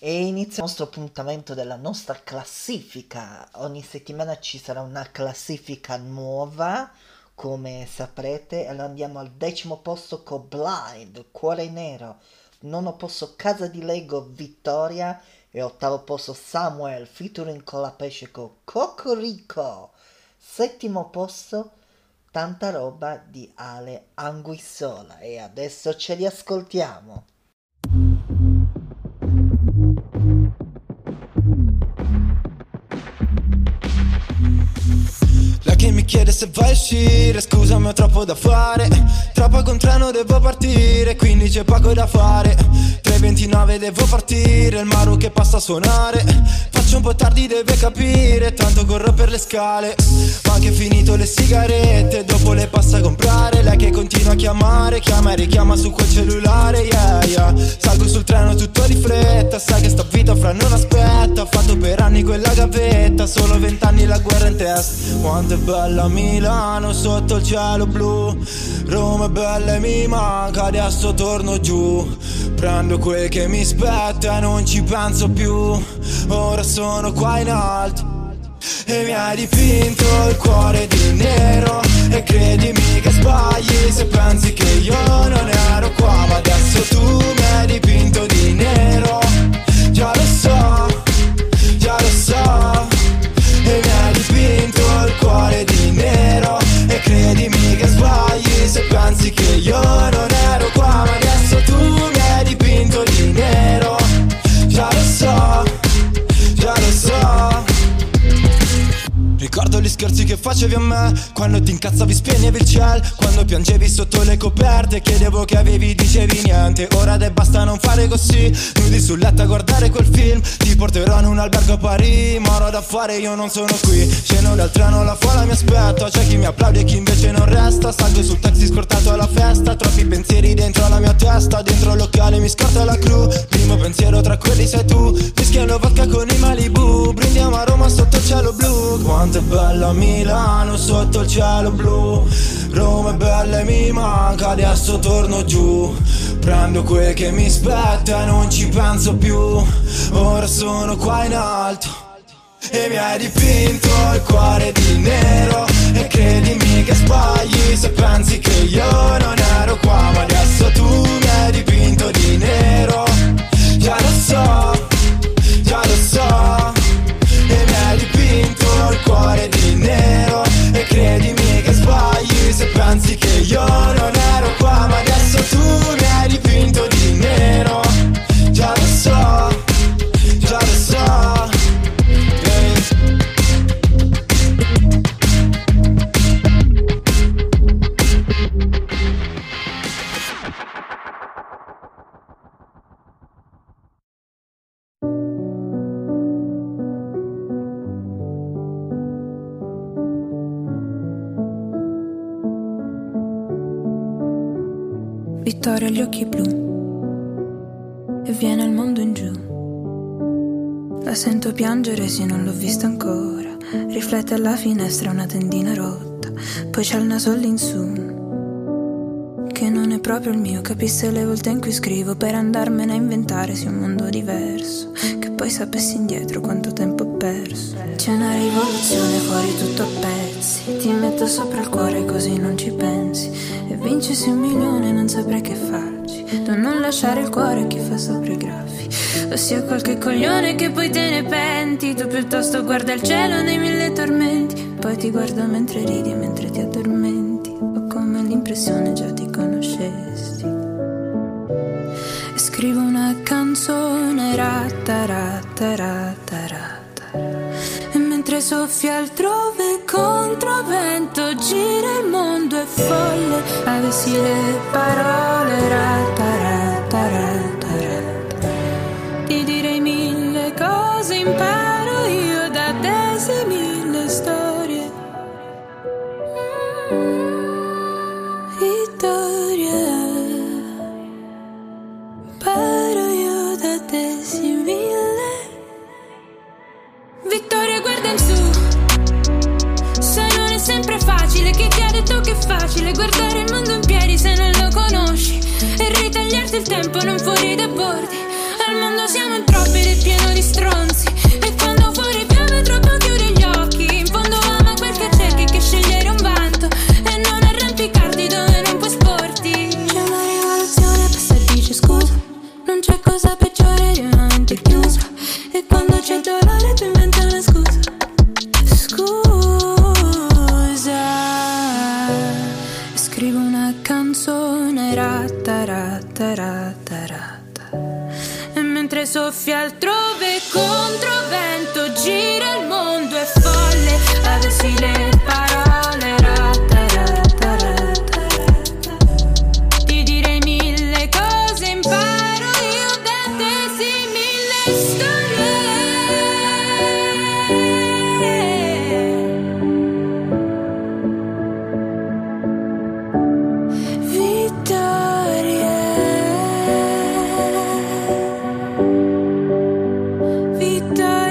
E inizia il nostro appuntamento della nostra classifica. Ogni settimana ci sarà una classifica nuova, come saprete. Allora andiamo al 10° posto con Blind, Cuore Nero. 9° posto Casadilego, Vittoria. E 8° posto Samuel, featuring Colapesce con Cocorico. 7° posto Tanta roba di Ale Anguissola. E adesso ce li ascoltiamo. Che mi chiede se vai a uscire, scusami ho troppo da fare. Tra poco un treno devo partire, quindi c'è poco da fare. 3:29 devo partire, il Maru che passa a suonare. Faccio un po' tardi, deve capire, tanto corro per le scale. Ho anche finito le sigarette, dopo le passo a comprare. Lei che continua a chiamare, chiama e richiama su quel cellulare, yeah, yeah. Salgo sul treno tutto di fretta, sai che sta vita fra non aspetta. Ho fatto per anni quella gavetta, solo 20 anni la guerra in testa. Quanto bella Milano sotto il cielo blu, Roma è bella e mi manca, adesso torno giù. Prendo quel che mi spetta e non ci penso più, ora sono qua in alto. E mi hai dipinto il cuore di nero, e credimi che sbagli se pensi che io non ero qua. Ma adesso tu mi hai dipinto di nero, già lo so, già lo so. E mi hai dipinto il cuore di nero, e credimi che sbagli se pensi che io non ero qua. Ma adesso tu mi hai dipinto di nero, già lo so, già lo so. Ricordo gli scherzi che facevi a me, quando ti incazzavi spegnevi il ciel, quando piangevi sotto le coperte, chiedevo che avevi, dicevi niente. Ora te basta non fare così, nudi sul letto a guardare quel film. Ti porterò in un albergo a Parigi, ma ora da fare io non sono qui. Sceno dal treno, la folla mi aspetta, c'è chi mi applaude e chi invece non resta. Salgo sul taxi scortato alla festa, troppi pensieri dentro la mia testa. Dentro il locale mi scorta la crew, primo pensiero tra quelli sei tu. Fischiano vodka con i Malibu, brindiamo a Roma sotto il cielo blu. Quanto è bella Milano sotto il cielo blu, Roma è bella e mi manca, adesso torno giù. Prendo quel che mi spetta e non ci penso più, ora sono qua in alto. E mi hai dipinto il cuore di nero, e credimi che sbagli se pensi che io non ero qua. Ma adesso tu mi hai dipinto di nero, già lo so, già lo so. E mi hai dipinto il cuore di nero, e credimi che sbagli se pensi che io non ero qua. Ma adesso tu mi hai dipinto di nero, già lo so, già lo so. Vittoria ha gli occhi blu e viene al mondo in giù. La sento piangere se non l'ho vista ancora. Riflette alla finestra una tendina rotta, poi c'ha il naso all'insù, che non è proprio il mio. Capisse le volte in cui scrivo per andarmene a inventarsi un mondo diverso, che poi sapessi indietro quanto tempo ho perso. C'è una rivoluzione fuori tutto a pezzi, ti metto sopra il cuore così non ci pensi. E vincessi 1 milione non saprei che farci. Tu non lasciare il cuore a chi fa sopra i graffi, ossia qualche coglione che poi te ne penti. Tu piuttosto guarda il cielo nei 1000 tormenti, poi ti guardo mentre ridi e mentre ti addormenti. Ho come l'impressione già ti conoscesti. E scrivo una canzone rataratarata. Mentre soffia altrove contro vento, gira il mondo e folle. Avessi le parole rataratarata, ti direi 1000 cose, imparo io da te, sei 1000 storie. Vittoria, imparo io da te, sei 1000. Vittoria, guarda in su, se non è sempre facile. Chi ti ha detto che è facile guardare il mondo in piedi se non lo conosci? E ritagliarti il tempo non fuori dai bordi. Al mondo siamo in troppi. gli stronzi. E quando fuori piove troppo chiudi gli occhi. In fondo ama quel che cerchi, che scegliere un vanto e non arrampicarti dove non puoi sporti. C'è una rivoluzione, passa e dice scusa. Non c'è cosa peggiore di una mente chiusa. E quando c'è dolore tu inventa una scusa. Scusa. E scrivo una canzone rataratarata. Mentre soffia altrove contro vento, gira il mondo e folle. Avessi le parole ti direi mille cose, imparo io da te, sì, mille storie. Vittoria.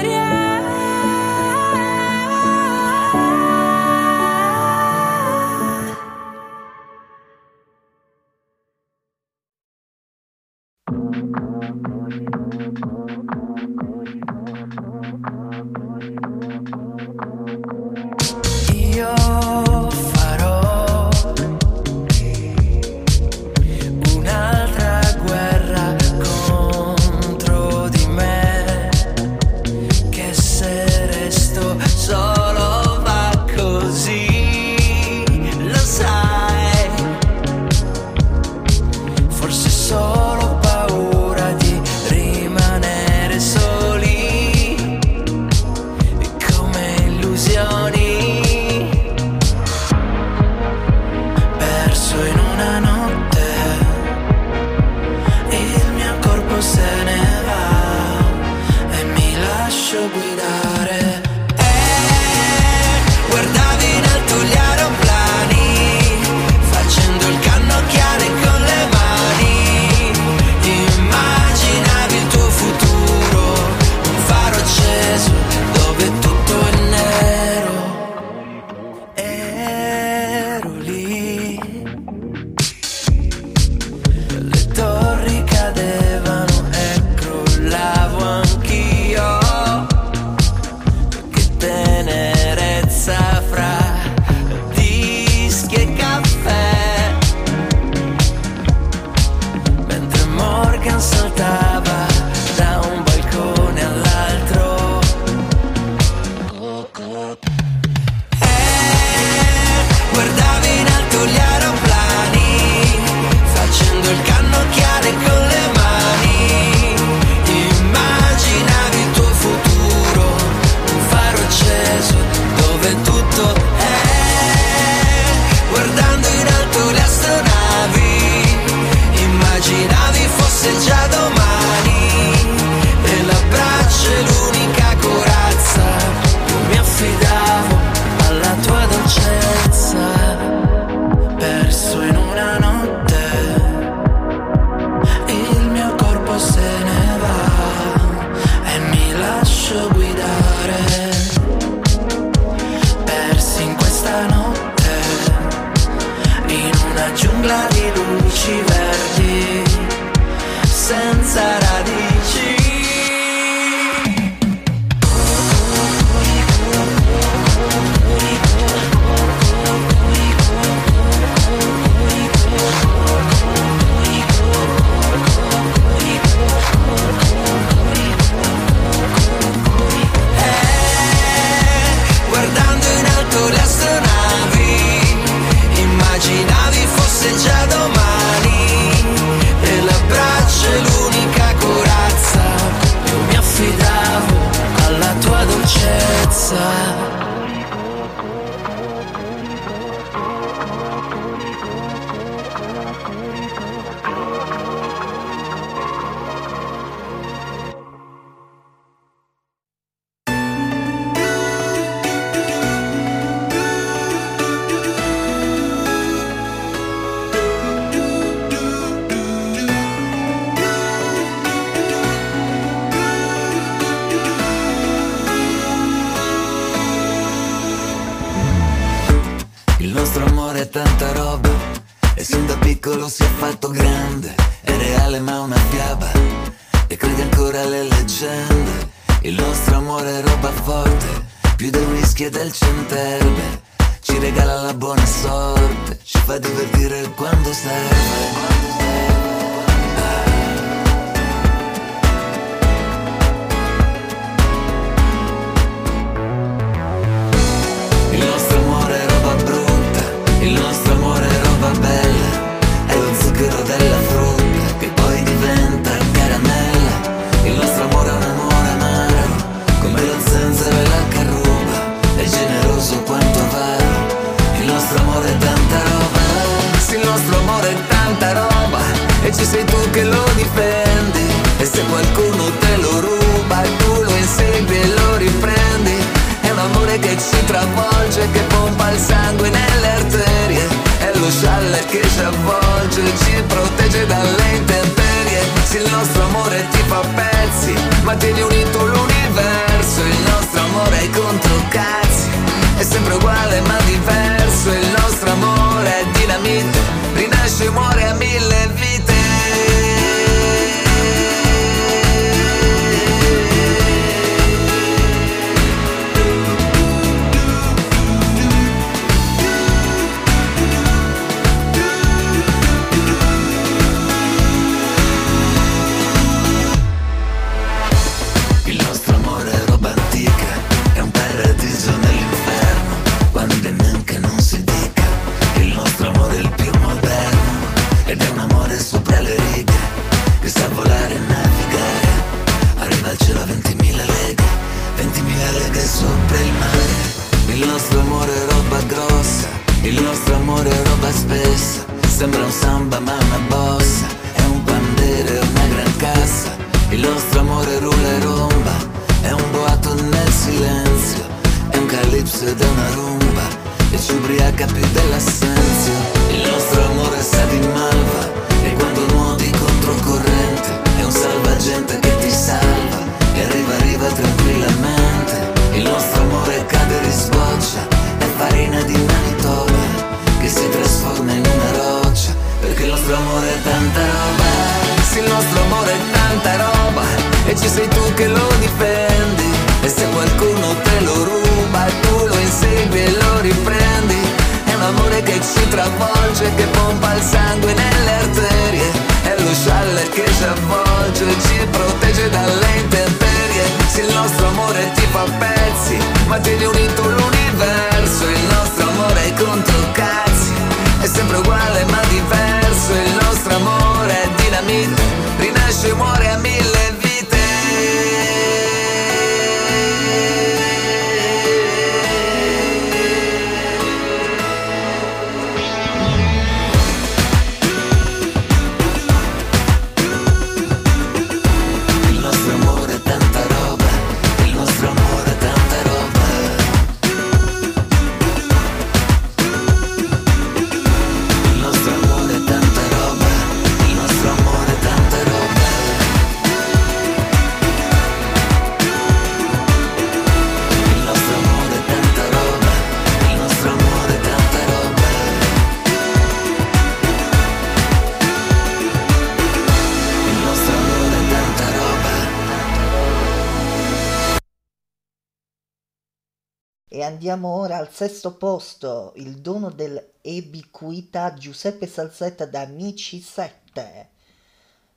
Grande, è reale ma una fiaba, e credi ancora alle leggende. Il nostro amore è roba forte, più del whisky e del centerbe. Ci regala la buona sorte, ci fa divertire quando serve. E ci sei tu che lo difendi, e se qualcuno te lo ruba tu lo insegui e lo riprendi. È un amore che ci travolge, che pompa il sangue nelle arterie. È lo scialle che ci avvolge, ci protegge dalle intemperie. Se il nostro amore ti fa pezzi, ma tieni unito l'universo. Il nostro amore è contro cazzi, è sempre uguale ma diverso. Il nostro amore è dinamite, rinasce e muore a mille vite. Andiamo ora al sesto posto, il dono dell'ebiquità, Giuseppe Salsetta da Amici 7.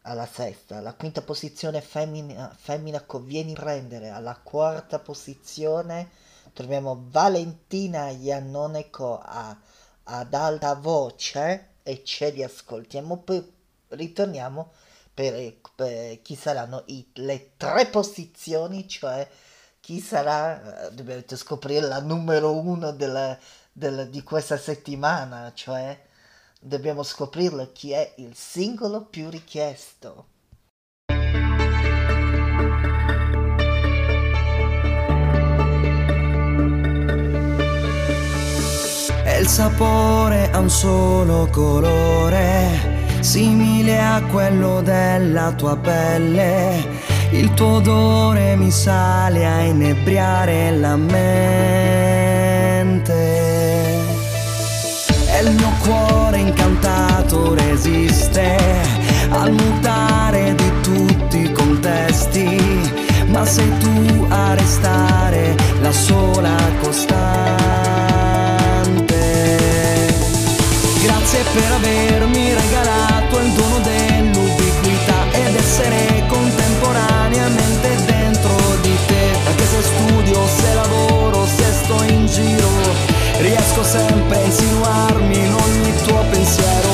Alla sesta, alla quinta posizione femmina conviene prendere, alla quarta posizione troviamo Valentina Iannone ad alta voce e ce li ascoltiamo, poi ritorniamo per chi saranno le tre posizioni, cioè chi sarà, dovete scoprire la numero uno di questa settimana, cioè dobbiamo scoprirlo chi è il singolo più richiesto. E il sapore ha un solo colore, simile a quello della tua pelle. Il tuo odore mi sale a inebriare la mente e il mio cuore incantato resiste al mutare di tutti i contesti, ma volta sei tu a restare la sola costante. Grazie per avermi regalato il dono dell'ubiquità ed essere contemporaneamente dentro di te. Anche se studio, se lavoro, se sto in giro, riesco sempre a insinuarmi in ogni tuo pensiero.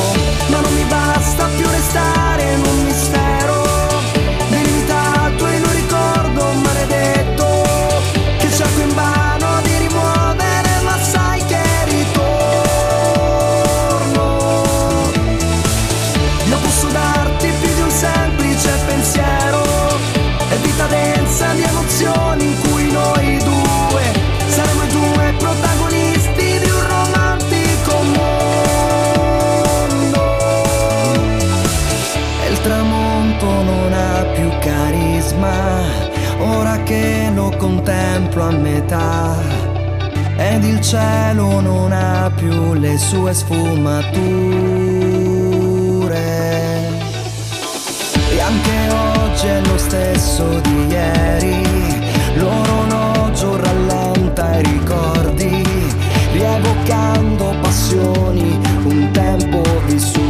Ma non mi basta più restare in un mistero delimitato in un ricordo maledetto che cerco in vano di rimuovere, ma sai che ritorno. Io posso darti più di un semplice pensiero, è vita densa di emozioni in cui noi due saremo i due protagonisti di un romantico mondo. E il tramonto non ha più carisma, ora che lo contemplo a metà, ed il cielo non ha più le sue sfumature. E anche oggi è lo stesso di ieri, l'orologio rallenta i ricordi, rievocando passioni un tempo vissute.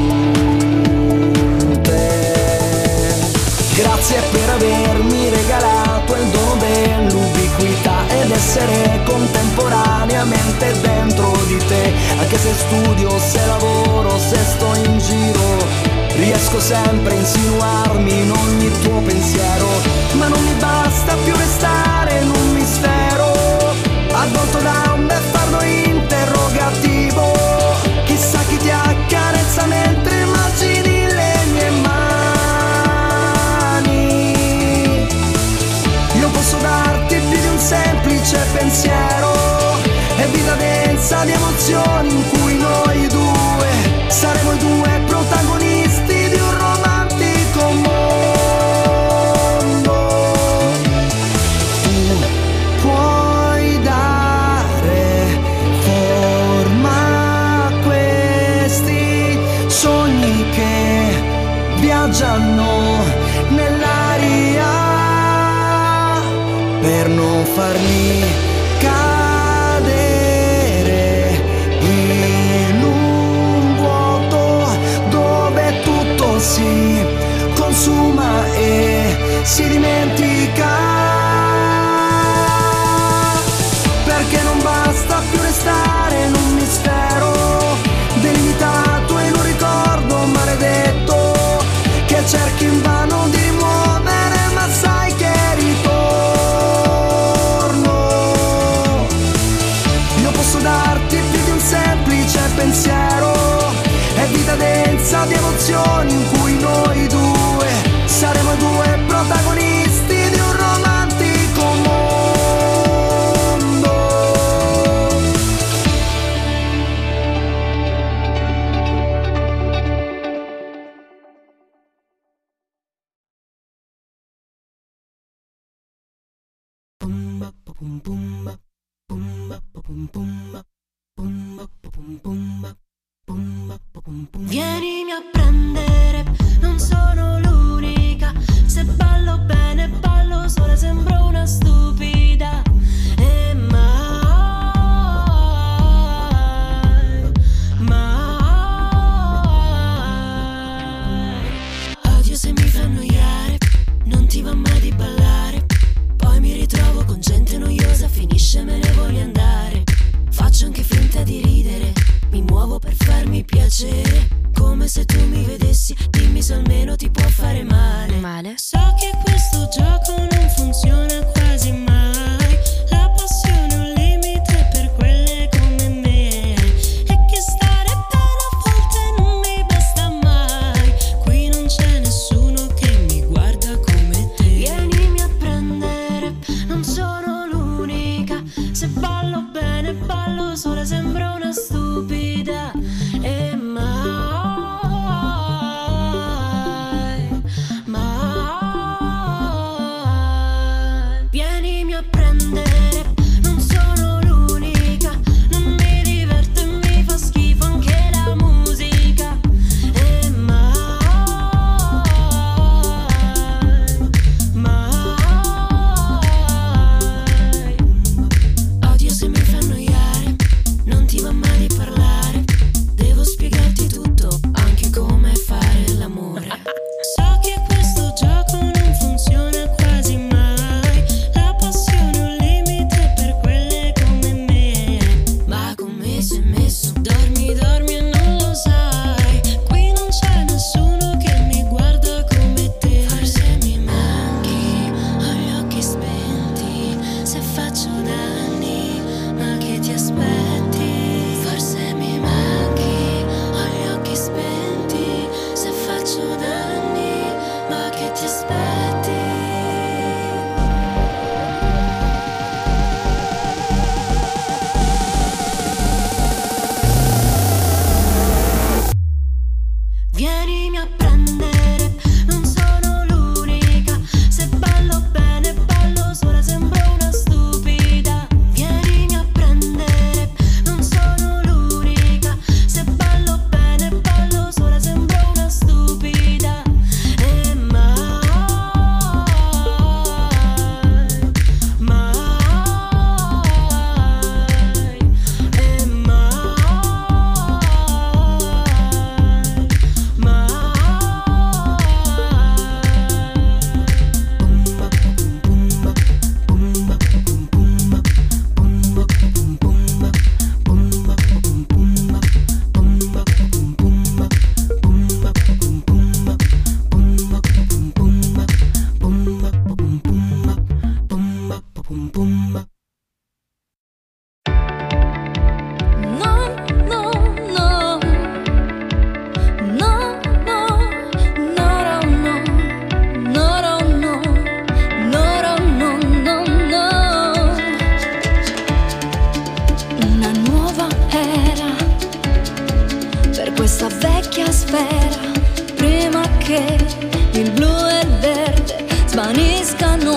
Grazie per avermi regalato il dono dell'ubiquità ed essere contemporaneamente dentro di te. Anche se studio, se lavoro, se sto in giro, riesco sempre a insinuarmi in ogni tuo pensiero. Ma non mi basta più restare in un mistero avvolto da un beffardo interrogativo. Chissà chi ti accarezza mentre immagini le mie mani. Io posso darti più di un semplice pensiero, è vita densa di emozioni in cui noi due saremo i due protagonisti di un romantico mondo. Tu puoi dare forma a questi sogni che viaggiano nell'aria per non farli cadere. Si consuma e si dimentica, perché non basta più restare in un mistero delimitato in un ricordo maledetto che cerchi in vano di rimuovere, ma sai che ritorno. Io posso darti più di un semplice pensiero, è vita densa di emozioni in cui noi due saremo due protagonisti di un romantico mondo. Pumba pum pumba, pumba pum pumba, pumba pum pumba. Vienimi a prendere, non sono l'unica. Se ballo bene, ballo sola, sembro una stupida. E mai odio se mi fa annoiare, non ti va mai di ballare. Poi mi ritrovo con gente noiosa, finisce me ne voglio andare. Faccio anche finta di ridere, mi muovo per farmi piacere, come se tu mi vedessi. Dimmi se almeno ti può fare male. So che questo gioco non funziona.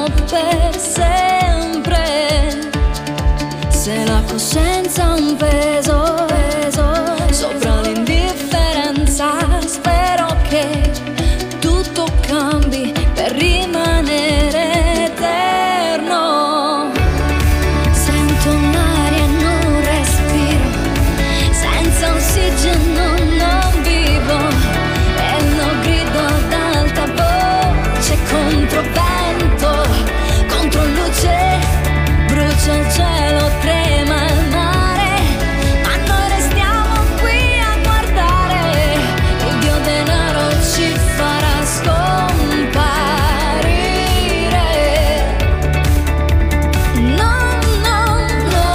amo per sempre. Se la coscienza ha un peso, sopra l'indifferenza, spero che tutto cambi per rimanere eterno. Sento un'aria, non respiro, senza ossigeno non vivo, e non grido ad alta voce contro vento, contro luce, brucio il cielo, trema il mare, ma noi restiamo qui a guardare, il Dio denaro ci farà scomparire. No, no, no, no,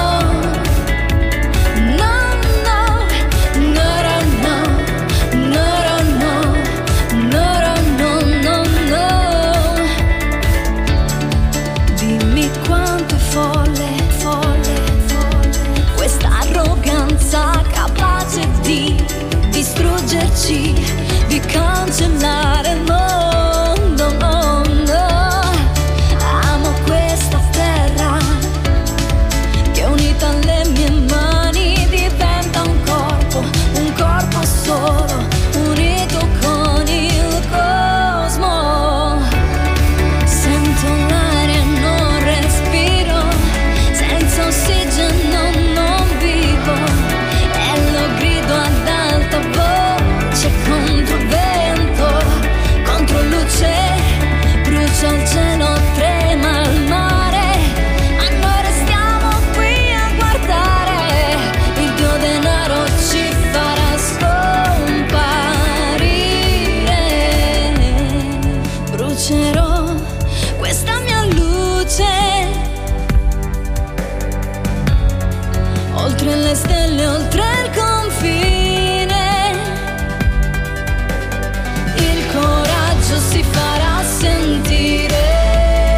no, no, no, no, no, no, no. Dimmi quanto è folle, questa arroganza capace di distruggerci, di cancellare il mondo. No, no. Amo questa terra che unita alle mie mani diventa un corpo solo, unito con il cosmo. Sento l'aria, non respiro, senza ossigeno non vivo, e lo grido ad alta voce contro vento, contro luce, brucia il cielo, trema il mare, ma noi restiamo qui a guardare, il Dio denaro ci farà scomparire. Brucerò questa mia luce, oltre le stelle, oltre il confine, il coraggio si farà sentire. Brucia il cielo, trema il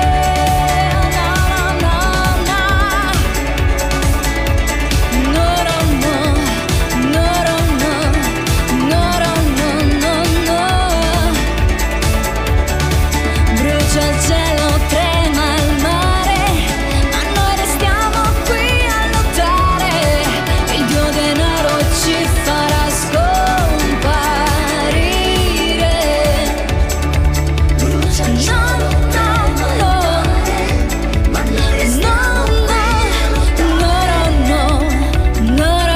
mare, ma noi restiamo qui a lottare, il Dio denaro ci farà scomparire. Brucia il cielo, trema il mare, ma noi restiamo qui a lottare, no, no, no, no, no, no, no, no.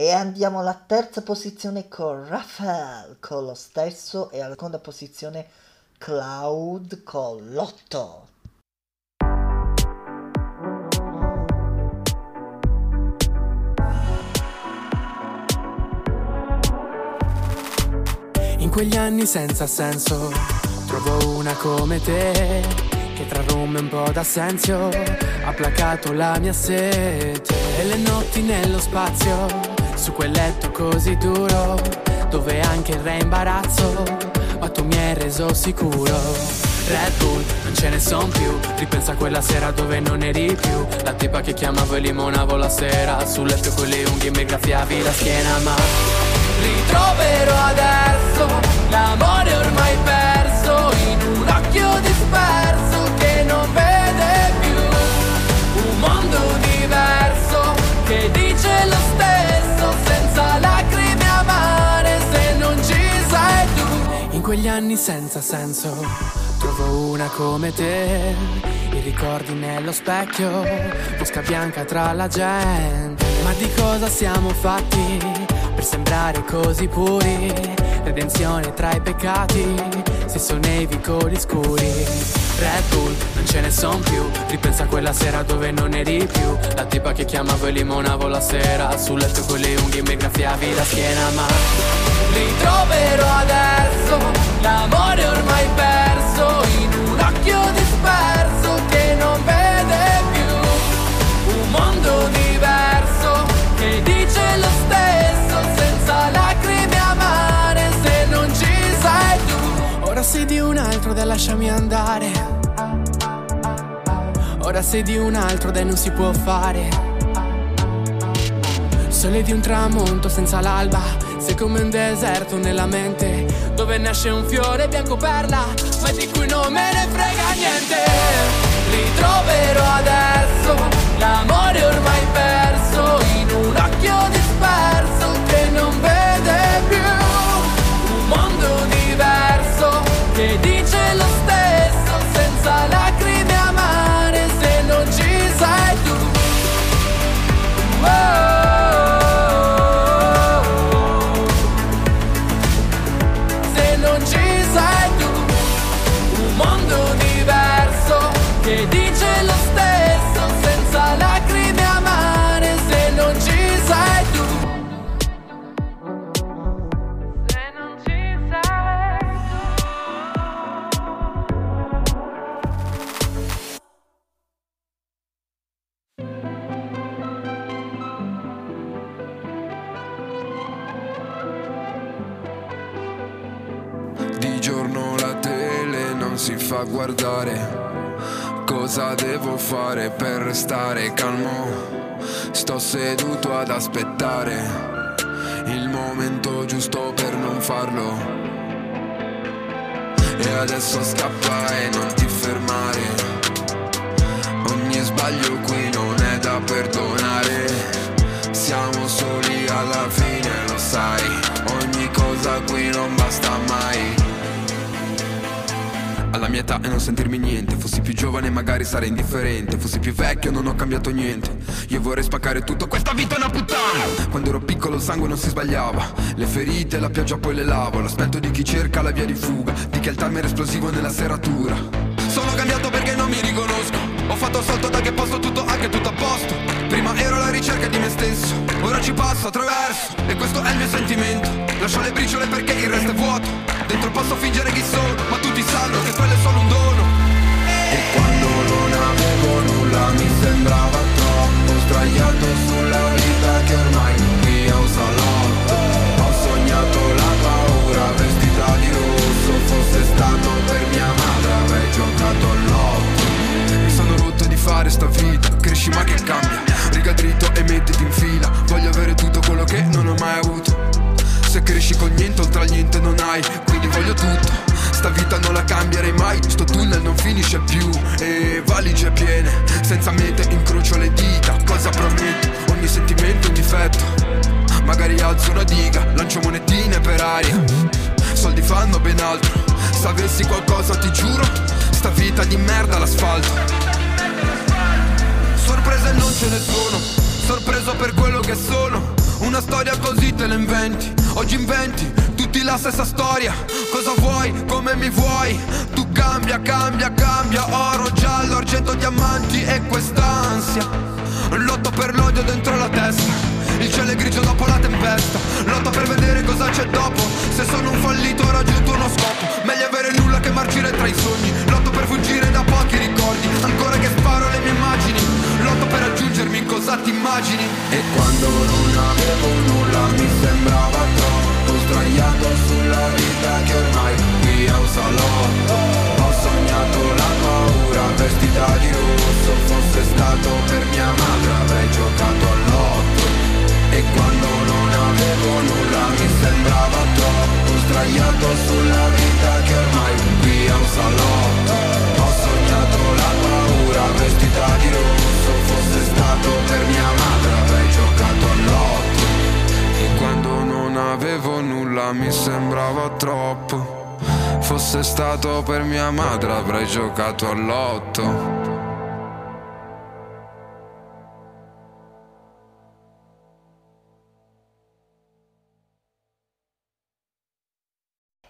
E andiamo alla terza posizione con Rafael con lo stesso e alla seconda posizione Cloud con l'8. In quegli anni senza senso trovo una come te, che tra rum e un po' d'assenzio ha placato la mia sete. E le notti nello spazio, su quel letto così duro, dove anche il reimbarazzo, ma tu mi hai reso sicuro. Red Bull, non ce ne son più, ripensa a quella sera dove non eri più, la tipa che chiamavo e limonavo la sera, sul letto con le unghie mi graffiavi la schiena, ma... ritroverò adesso l'amore ormai perso in un occhio disperso che non vede più, un mondo diverso che dice lo stesso senza lacrime amare se non ci sei tu. In quegli anni senza senso trovo una come te, i ricordi nello specchio, mosca bianca tra la gente. Ma di cosa siamo fatti? Per sembrare così puri, redenzione tra i peccati, se sono nei vicoli scuri. Red Bull, non ce ne son più, ripensa a quella sera dove non eri più, la tipa che chiamavo e limonavo la sera, sul letto con le unghie mi graffiavi la schiena, ma... ritroverò adesso l'amore ormai perso in un occhio disperso che non vede più, un mondo diverso che dice lo stesso senza lacrime amare. sei di un altro, dai lasciami andare. Ora sei di un altro, dai non si può fare. Sole di un tramonto senza l'alba, sei come un deserto nella mente, dove nasce un fiore bianco perla, ma di cui non me ne frega niente. Ritroverò adesso l'amore ormai perso in un occhio disperso che non vede più un mondo diverso che dice lo stesso senza lacrime amare se non ci sei tu. Oh. Fa guardare, cosa devo fare per restare calmo? Sto seduto ad aspettare il momento giusto per non farlo. E adesso scappa e non ti fermare, ogni sbaglio qui non è da perdonare. Siamo soli alla fine, lo sai, ogni cosa qui non basta mai. Alla mia età e non sentirmi niente, fossi più giovane magari sarei indifferente, fossi più vecchio non ho cambiato niente, io vorrei spaccare tutto, questa vita è una puttana. Quando ero piccolo il sangue non si sbagliava, le ferite, la pioggia poi le lavo, l'aspetto di chi cerca la via di fuga, di chi ha il timer esplosivo nella serratura. Sono cambiato perché non mi riconosco, ho fatto assalto da che posto tutto anche tutto a posto. Prima ero alla ricerca di me stesso, ora ci passo attraverso, e questo è il mio sentimento. Lascio le briciole perché il resto è vuoto, dentro posso fingere chi sono, ma tutti sanno che quello è solo un dono. E quando non avevo nulla mi sembrava troppo, sdraiato sulla vita che ormai qui è un salotto. Ho sognato la paura vestita di rosso, fosse stato per mia madre avrei giocato al lotto. Mi sono rotto di fare sta vita, cresci ma che cambia, riga dritto e mettiti in fila, voglio avere tutto quello che non ho mai avuto. Se cresci con niente, oltre al niente non hai, quindi voglio tutto. Sta vita non la cambierei mai, sto tunnel non finisce più. E valigie piene, senza mete, incrocio le dita. Cosa prometto? Ogni sentimento è un difetto. Magari alzo una diga, lancio monetine per aria. Soldi fanno ben altro, se avessi qualcosa ti giuro, sta vita di merda all'asfalto. Sorprese non ce ne sono, sorpreso per quello che sono. Una storia così te la inventi, oggi inventi tutti la stessa storia. Cosa vuoi, come mi vuoi, tu cambia, cambia, cambia. Oro, giallo, argento, diamanti e quest'ansia. Lotto per l'odio dentro la testa, il cielo è grigio dopo la tempesta. Lotto per vedere cosa c'è dopo, se sono un fallito ho raggiunto uno scopo. Meglio avere nulla che marcire tra i sogni, lotto per fuggire da pochi ricordi. Ancora che sparo le mie immagini, lotto per raggiungermi in cosa ti immagini. E quando non avevo nulla mi sembrava troppo, sdraiato sulla vita che ormai qui è un salotto. Ho sognato la paura vestita di rosso, fosse stato per mia madre avrei giocato al lotto. E quando non avevo nulla mi sembrava troppo, sdraiato sulla vita che ormai qui è un salotto. Ho sognato la paura vestita di rosso, fosse stato per mia madre avrei giocato al lotto. E quando non avevo nulla mi sembrava troppo, fosse stato per mia madre avrei giocato al lotto.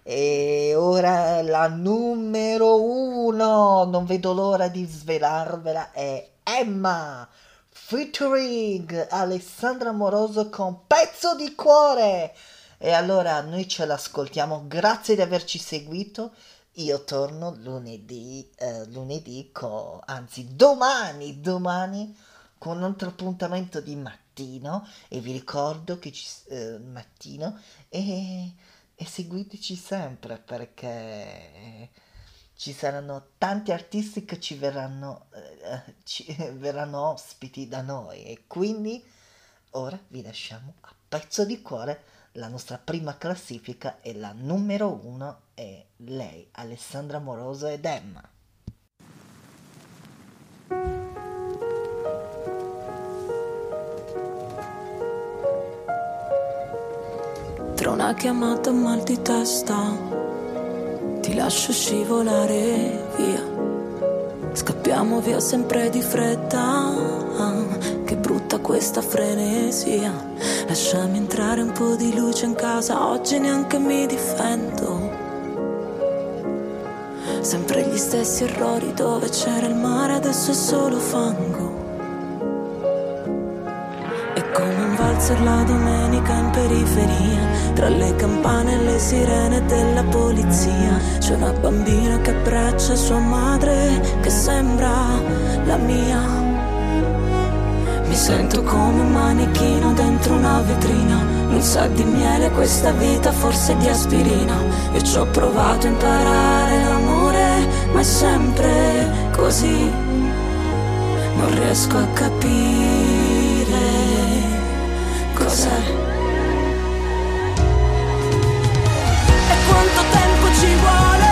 E ora la numero uno, non vedo l'ora di svelarvela, è Emma, featuring Alessandra Amoroso con Pezzo di Cuore. E allora noi ce l'ascoltiamo, grazie di averci seguito. Io torno domani con un altro appuntamento di mattino. E vi ricordo che mattino e seguiteci sempre, perché ci saranno tanti artisti che verranno ospiti da noi, e quindi ora vi lasciamo a pezzo di cuore. La nostra prima classifica è la numero 1, è lei, Alessandra Amoroso ed Emma. Tra una chiamata e un mal di testa ti lascio scivolare via, scappiamo via sempre di fretta, che brutta questa frenesia. Lasciami entrare un po' di luce in casa, oggi neanche mi difendo, sempre gli stessi errori, dove c'era il mare adesso è solo fango. E come un valzer la domenica in periferia, tra le campane e le sirene della polizia, c'è una bambina che abbraccia sua madre che sembra la mia. Mi sento come un manichino dentro una vetrina, non sa di miele questa vita, forse di aspirina. Io ci ho provato a imparare l'amore, ma è sempre così, non riesco a capire cos'è. E quanto tempo ci vuole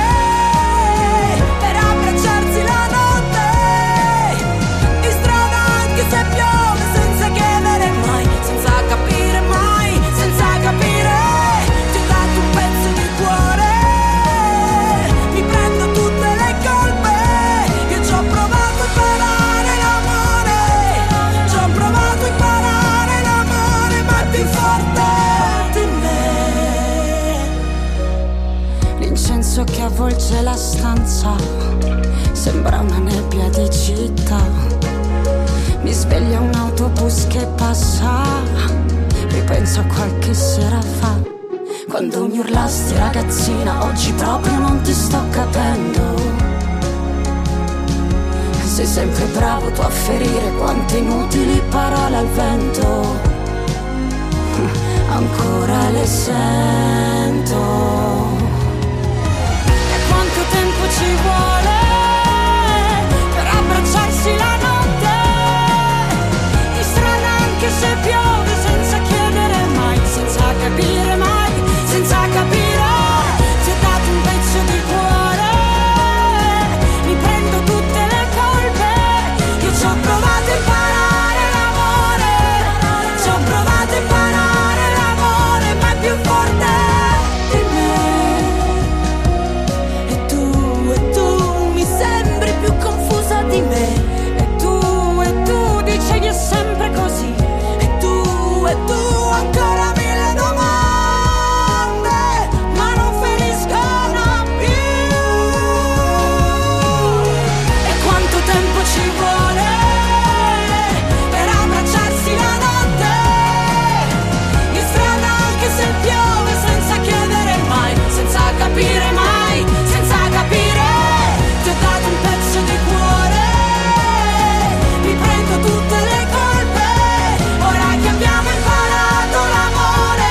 per abbracciarsi la notte, in strada anche se piove, senza chiedere mai, senza capire mai, senza capire. Ti ho dato un pezzo di cuore, mi prendo tutte le colpe. Io ci ho provato a imparare l'amore, ci ho provato a imparare l'amore, ma ti forte. L'incenso che avvolge la stanza sembra una nebbia di città, mi sveglia un autobus che passa, ripenso a qualche sera fa, quando mi urlasti ragazzina, oggi proprio non ti sto capendo. Sei sempre bravo tu a ferire, quante inutili parole al vento, ancora le sento. Quanto tempo ci vuole per abbracciarsi la notte, in strada anche se piove, senza chiedere mai, senza capire mai, senza capire. Ti ho dato un pezzo di cuore, mi prendo tutte le colpe, io ci ho provato a imparare l'amore, ci ho provato a imparare l'amore, ma è più forte. E tu dici che è sempre così, e tu ancora mille domande, ma non finiscono più. E quanto tempo ci vuole per abbracciarsi la notte, in strada anche se piove, senza chiedere mai, senza capire mai, senza capire. Ti ho dato un pezzo di cuore, tutte le colpe, ora che abbiamo imparato l'amore,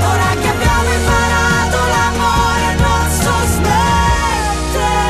ora che abbiamo imparato l'amore, non so smettere.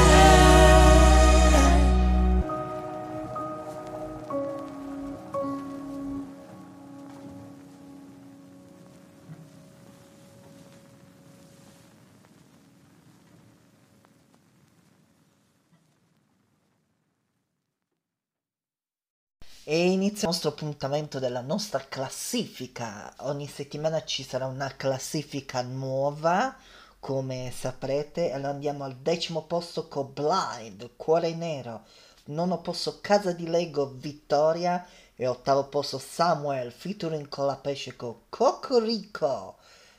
E inizia il nostro appuntamento della nostra classifica. Ogni settimana ci sarà una classifica nuova, come saprete. Allora andiamo al 10° posto con Blind, Cuore Nero. 9° posto Casadilego, Vittoria. E 8° posto Samuel, featuring Colapesce con Cocorico.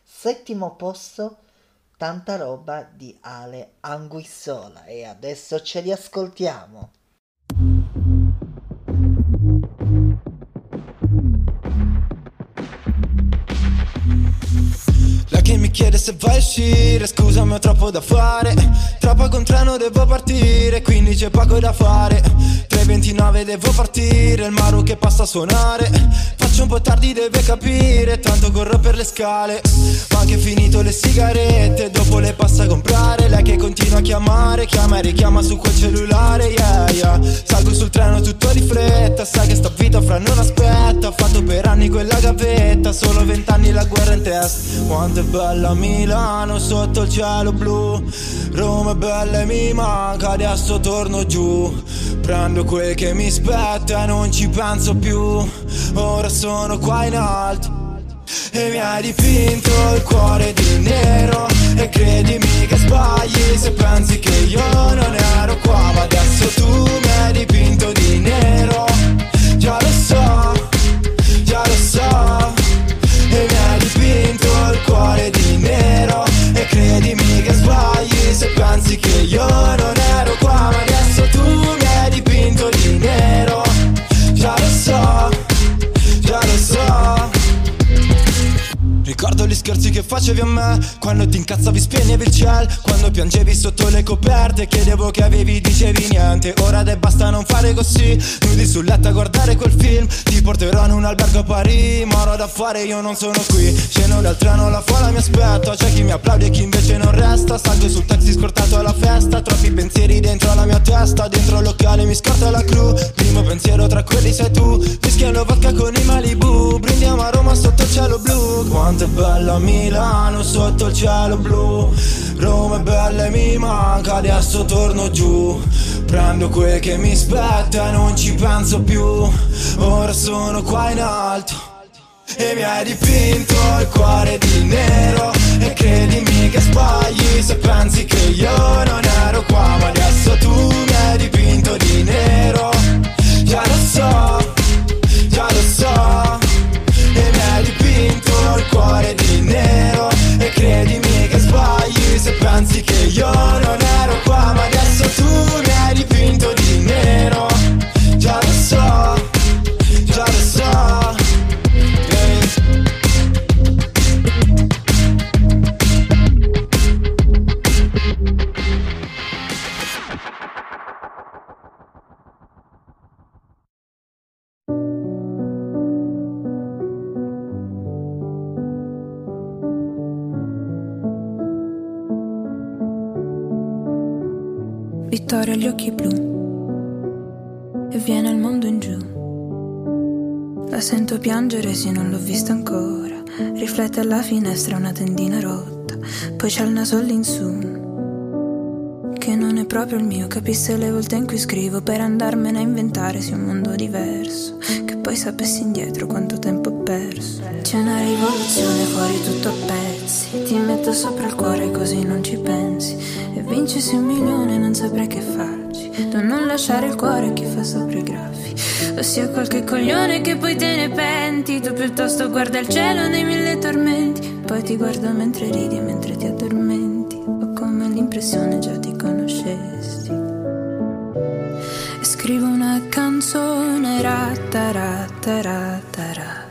7° posto Tanta Roba di Ale Anguissola. E adesso ce li ascoltiamo. Che mi chiede se vai a uscire, scusami ho troppo da fare, tra poco un treno devo partire, quindi c'è poco da fare. Tre 29 devo partire, il Maru che passa a suonare. Faccio un po' tardi, deve capire, tanto corro per le scale. Ho anche finito le sigarette, dopo le passa a comprare. Lei che continua a chiamare, chiama e richiama su quel cellulare, yeah, yeah. Salgo sul treno tutto di fretta, sai che sta vita fra non aspetta. Ho fatto per anni quella gavetta, solo 20 anni la guerra in testa. Quanto è bella Milano sotto il cielo blu, Roma è bella e mi manca, adesso torno giù. Prendo quel che mi spetta e non ci penso più. Ora sono qua in alto e mi hai dipinto il cuore di nero. E credimi che sbagli se pensi che io non ero qua, ma adesso tu mi hai dipinto di nero. Già lo so, già lo so. E mi hai dipinto il cuore di nero. E credimi che sbagli se pensi che io non ero qua, ma adesso tu mi hai dipinto di nero. Già lo so, già lo so. Ricordo gli scherzi che facevi a me, quando ti incazzavi spegnevi il ciel, quando piangevi sotto le coperte, chiedevo che avevi, dicevi niente. Ora te basta non fare così, nudi sul letto a guardare quel film. Ti porterò in un albergo a Parigi, ma ora da fare io non sono qui. Sceno dal treno, la folla mi aspetta, c'è chi mi applaudi e chi invece non resta. Salgo sul taxi scortato alla festa, troppi pensieri dentro la mia testa. Dentro il locale mi scorta la crew, primo pensiero tra quelli sei tu. Fischiano vodka con i Malibu, brindiamo a Roma sotto il cielo blu. Quanto è bella Milano sotto il cielo blu, Roma è bella e mi manca, adesso torno giù. Prendo quel che mi spetta e non ci penso più. Ora sono qua in alto e mi hai dipinto il cuore di nero. E credimi che sbagli se pensi che io non ero qua, ma adesso tu mi hai dipinto di nero. Già lo so, già lo so. E mi hai dipinto il cuore di nero. E credimi che sbagli se pensi che io non ero qua, ma adesso tu mi hai dipinto di nero. Già lo so, già lo so. Vittorio ha gli occhi blu e viene al mondo in giù. La sento piangere se non l'ho vista ancora. Riflette alla finestra una tendina rotta, poi c'ha il naso all'insù. Che non è proprio il mio, capisse le volte in cui scrivo per andarmene a inventare su un mondo diverso. Che poi sapessi indietro quanto tempo ho perso. C'è una rivoluzione fuori tutto a pezzi, ti metto sopra il cuore così non ci pensi. E vincessi 1 milione non saprei che farci. Tu non lasciare il cuore a chi fa sopra i graffi, ossia qualche coglione che poi te ne penti. Tu piuttosto guarda il cielo nei 1000 tormenti, poi ti guardo mentre ridi e mentre ti addormenti. Ho come l'impressione già ti conoscesti. E scrivo una canzone rataratarataratara.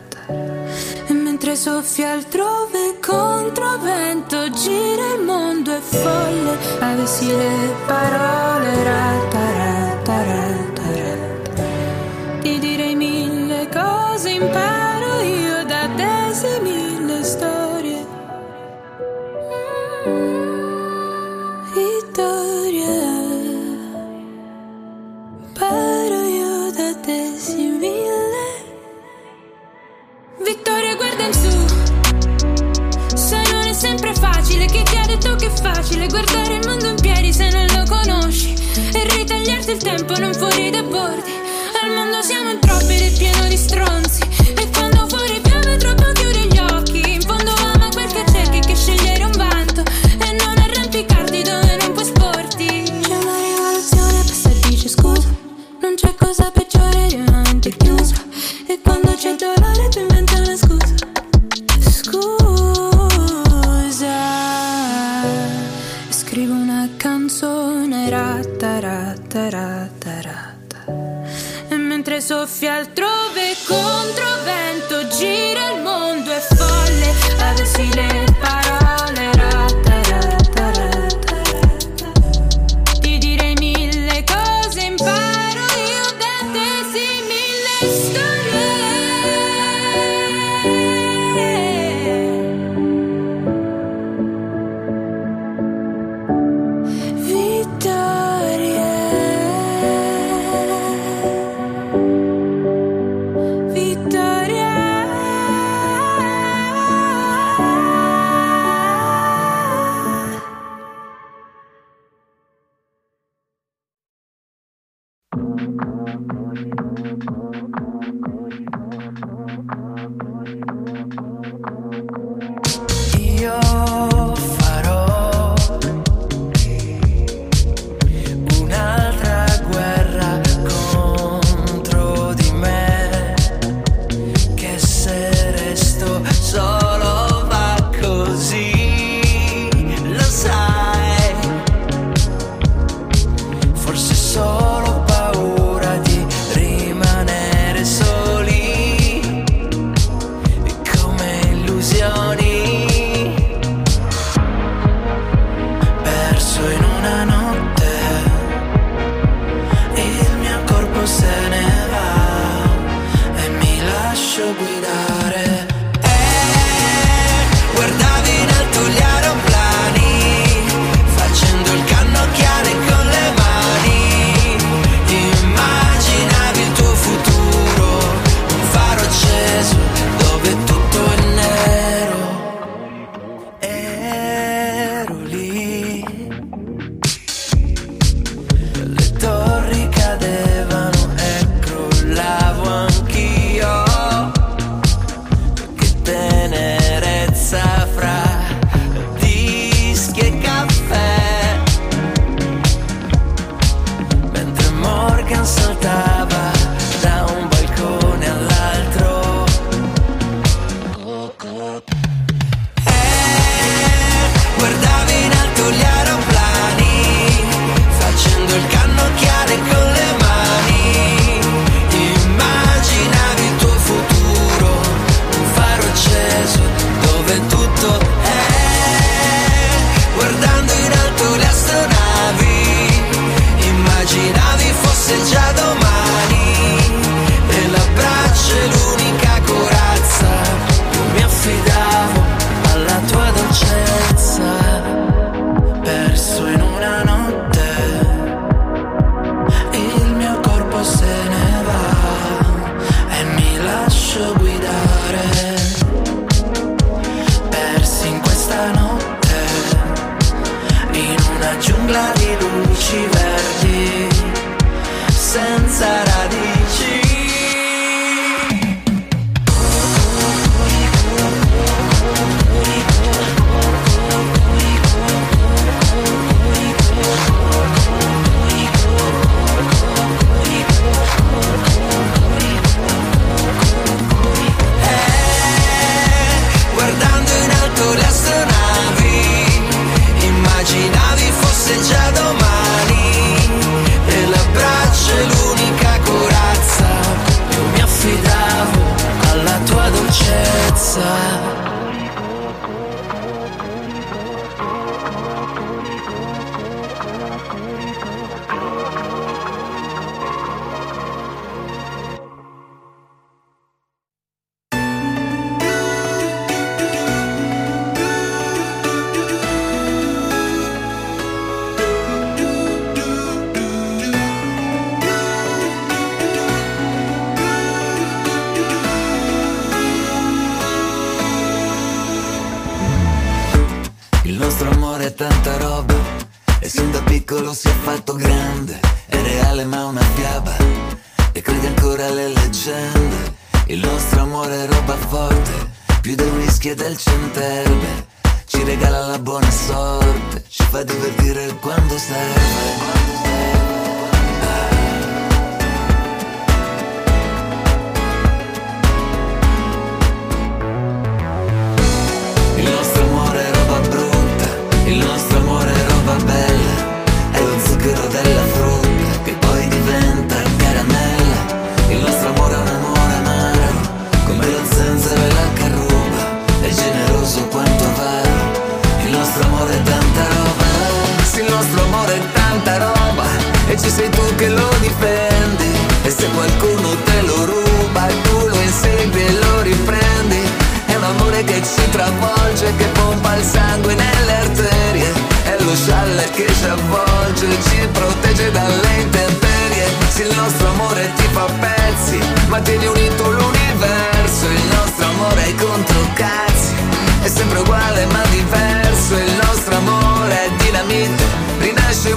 E mentre soffia altrove contro vento gira il mondo è folle. Avessi le parole rataratarata, ti direi 1000 cose, imparo io da tesi 1000 storie. Vittoria, imparo io da tesi 1000. Vittoria guarda in su. Sempre facile, chi ti ha detto che è facile guardare il mondo in piedi se non lo conosci e ritagliarti il tempo non fuori dai bordi. Al mondo siamo in troppi ed è pieno di stronzi, e quando fuori piove troppo chiudi gli occhi. In fondo ama quel che cerchi, che scegliere un vanto e non arrampicarti dove non puoi sporti. C'è una rivoluzione, basta dici scusa, non c'è cosa peggiore di una mente chiusa. E quando c'è dolore tu inventa una scusa. Scusa. Scrivo una canzone rataratarata. E mentre soffia altrove contro vento gira il mondo è folle. Avessi le parole rataratarata, ti direi 1000 cose, imparo io da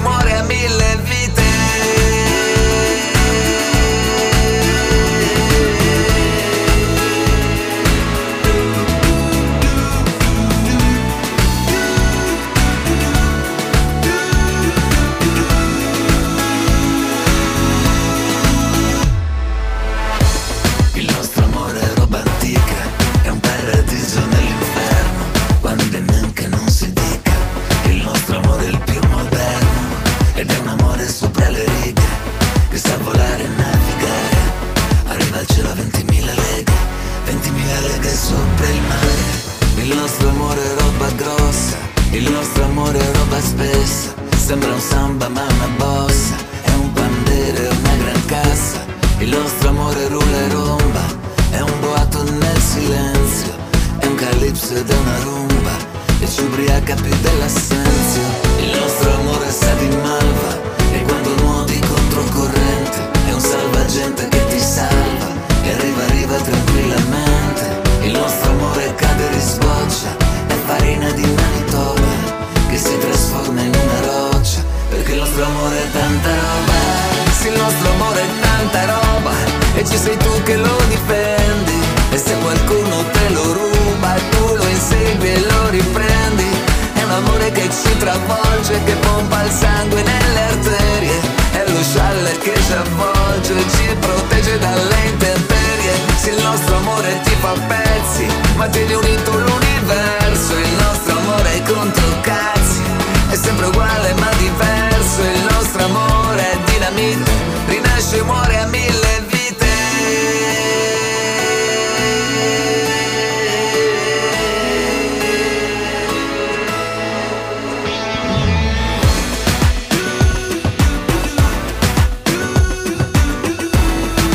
Muore a mille vite. spessa. Sembra un samba ma una bossa, è un pandere, è una gran cassa. Il nostro amore rula e romba, è un boato nel silenzio, è un calypso ed è una rumba, e ci ubriaca più dell'assenzio. Il nostro amore sa di malva, e quando nuoti controcorrente, è un salvagente che ti salva, e arriva, arriva tranquillamente. Il nostro amore cade e risboccia, è farina di Manitoba, che si trasforma in una roccia, perché il nostro amore è tanta roba. Sì, il nostro amore è tanta roba, e ci sei tu che lo difendi, e se qualcuno te lo ruba tu lo insegui e lo riprendi. È un amore che ci travolge, che pompa il sangue nelle arterie, è lo scialle che ci avvolge e ci protegge dalle intemperie. Sì, il nostro amore ti fa pezzi, ma tieni unito l'universo. Il nostro amore è contro cazzi, è sempre uguale ma diverso. Il nostro amore è dinamite, rinasce e muore a mille vite.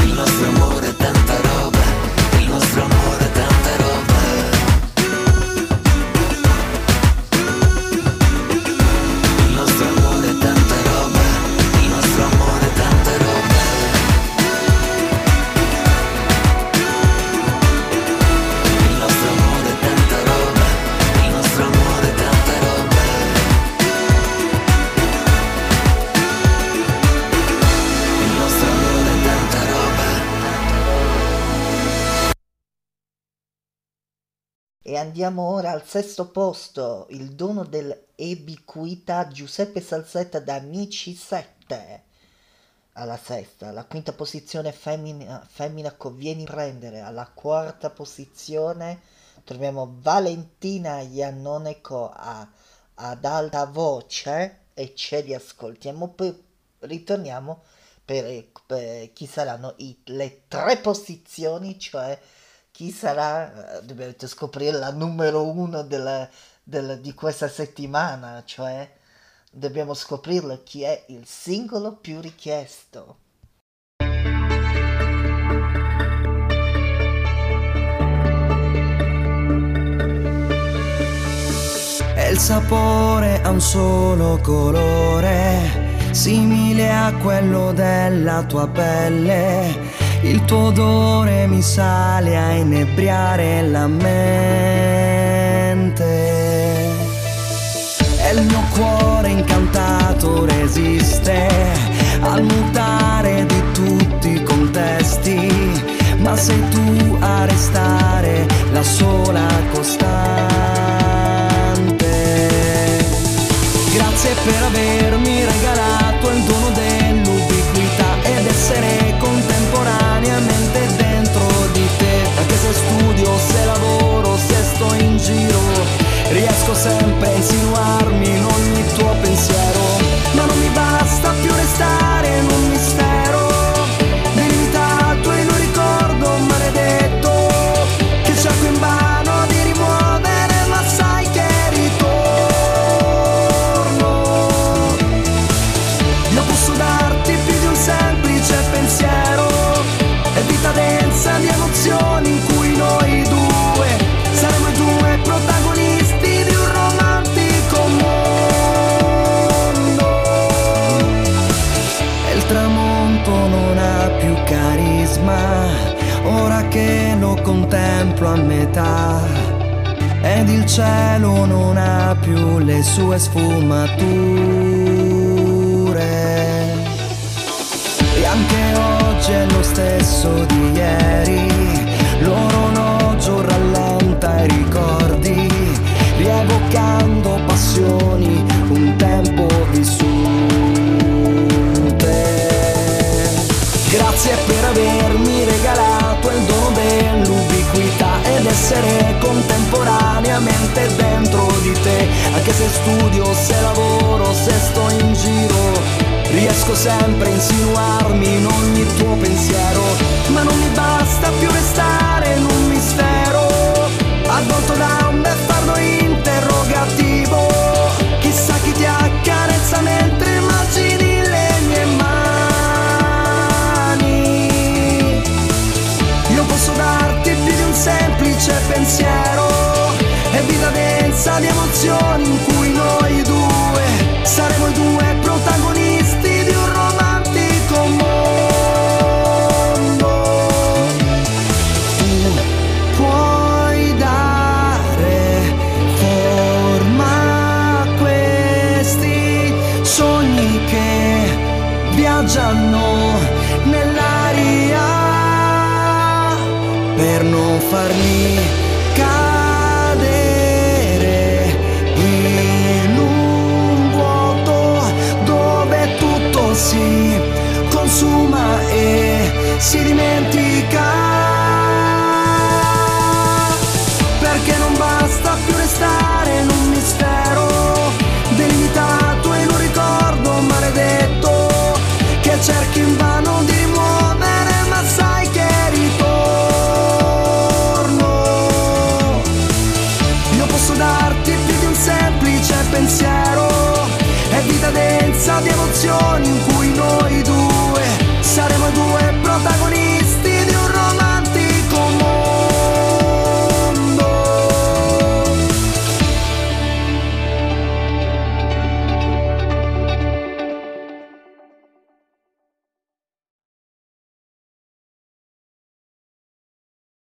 Il nostro amore è tanta roba, il nostro amore è tanta roba. Il nostro amore è tanta roba, il nostro amore è tanta roba. Il nostro amore è tanta roba, il nostro amore è tanta roba. Il nostro amore è tanta roba. E andiamo ora al sesto posto, il dono dell'ebiquità, Giuseppe Salsetta da Amici 7. Alla sesta, alla quinta posizione femmina convieni prendere. Alla quarta posizione troviamo Valentina Iannone ad alta voce e ce li ascoltiamo, poi ritorniamo per chi saranno le tre posizioni, cioè chi sarà, dovete scoprire la numero uno di questa settimana, cioè dobbiamo scoprirlo chi è il singolo più richiesto. E il sapore ha un solo colore, simile a quello della tua pelle. Il tuo odore mi sale a inebriare la mente. E il mio cuore incantato resiste al mutare di tutti i contesti, ma sei tu a restare la sola costante. Grazie per avermi regalato il dono dell'ubiquità ed essere contemporaneamente dentro di te. Anche se studio, se lavoro, se sto in giro, riesco sempre a insinuarmi in ogni tuo pensiero, ma non mi basta più restare in un mistero delimitato in un ricordo maledetto che cerco in vano di rimuovere, ma sai che ritorno. Io posso darti più di un semplice pensiero, è vita densa di emozioni in cui noi due saremo i due protagonisti di un romantico mondo. E il tramonto non ha più carisma, ora che lo contemplo a metà, ed il cielo non ha più le sue sfumature. E anche oggi è lo stesso di ieri, l'orologio rallenta i ricordi, rievocando passioni un tempo vissute. Grazie per avermi regalato il dono dell'ubiquità ed essere contemporaneamente dentro di te. Anche se studio, se lavoro, se sto in giro, riesco sempre a insinuarmi in ogni tuo pensiero, ma non mi basta più restare in un mistero avvolto da un beffardo interrogativo. Chissà chi ti ha viaggiano nell'aria per non farli cadere in un vuoto dove tutto si consuma e si dimentica, perché non basta più restare in un mistero delimitato in un ricordo maledetto che cerchi invano di rimuovere, ma sai che ritorno. Io posso darti più di un semplice pensiero, è vita densa di emozioni in cui noi due saremo due protagonisti di un romantico mondo.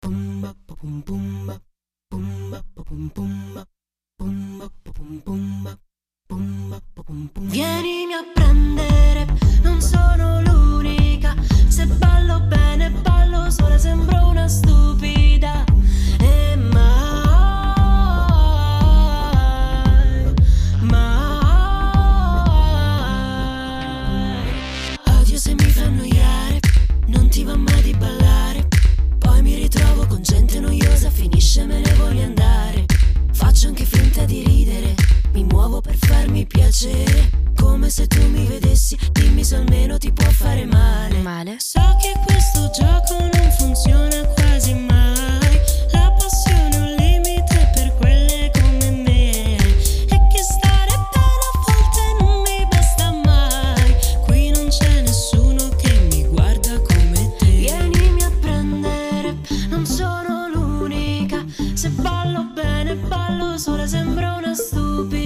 Pumba pum pumba, pumba pum pumba, pumba pum pumba, pumba pum pumba. Vienimi a prendere, non sono l'unica. Se ballo bene, ballo sola, sembro una stupida. E mai odio se mi fa annoiare, non ti va mai di ballare. Poi mi ritrovo con gente noiosa, finisce me ne voglio andare. Faccio anche finta di ridere, mi muovo per farmi piacere. Come se tu mi vedessi, dimmi se almeno ti può fare male. Male? So che questo gioco non funziona quasi mai. La passione è un limite per quelle come me. E che stare bene a volte non mi basta mai. Qui non c'è nessuno che mi guarda come te. Vienimi a prendere, non sono l'unica. Se ballo bene, ballo sola, sembro una stupida.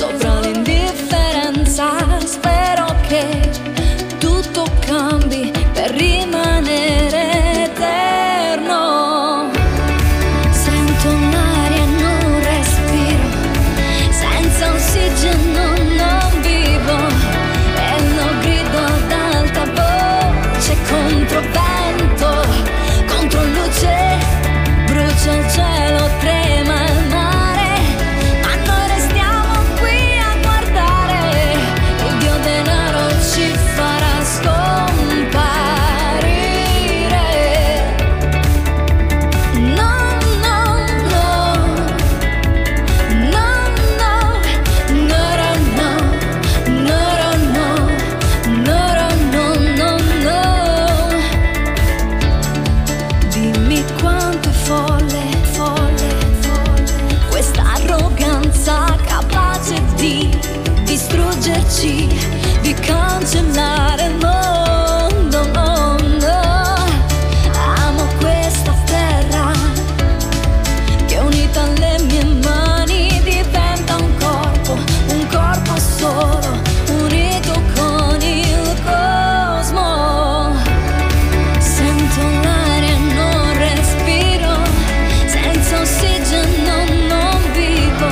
Sopra l'indifferenza spero che tu cerchi di cancellare il mondo, no, no. Amo questa terra che unita alle mie mani diventa un corpo solo, unito con il cosmo. Sento l'aria, non respiro, senza ossigeno non vivo,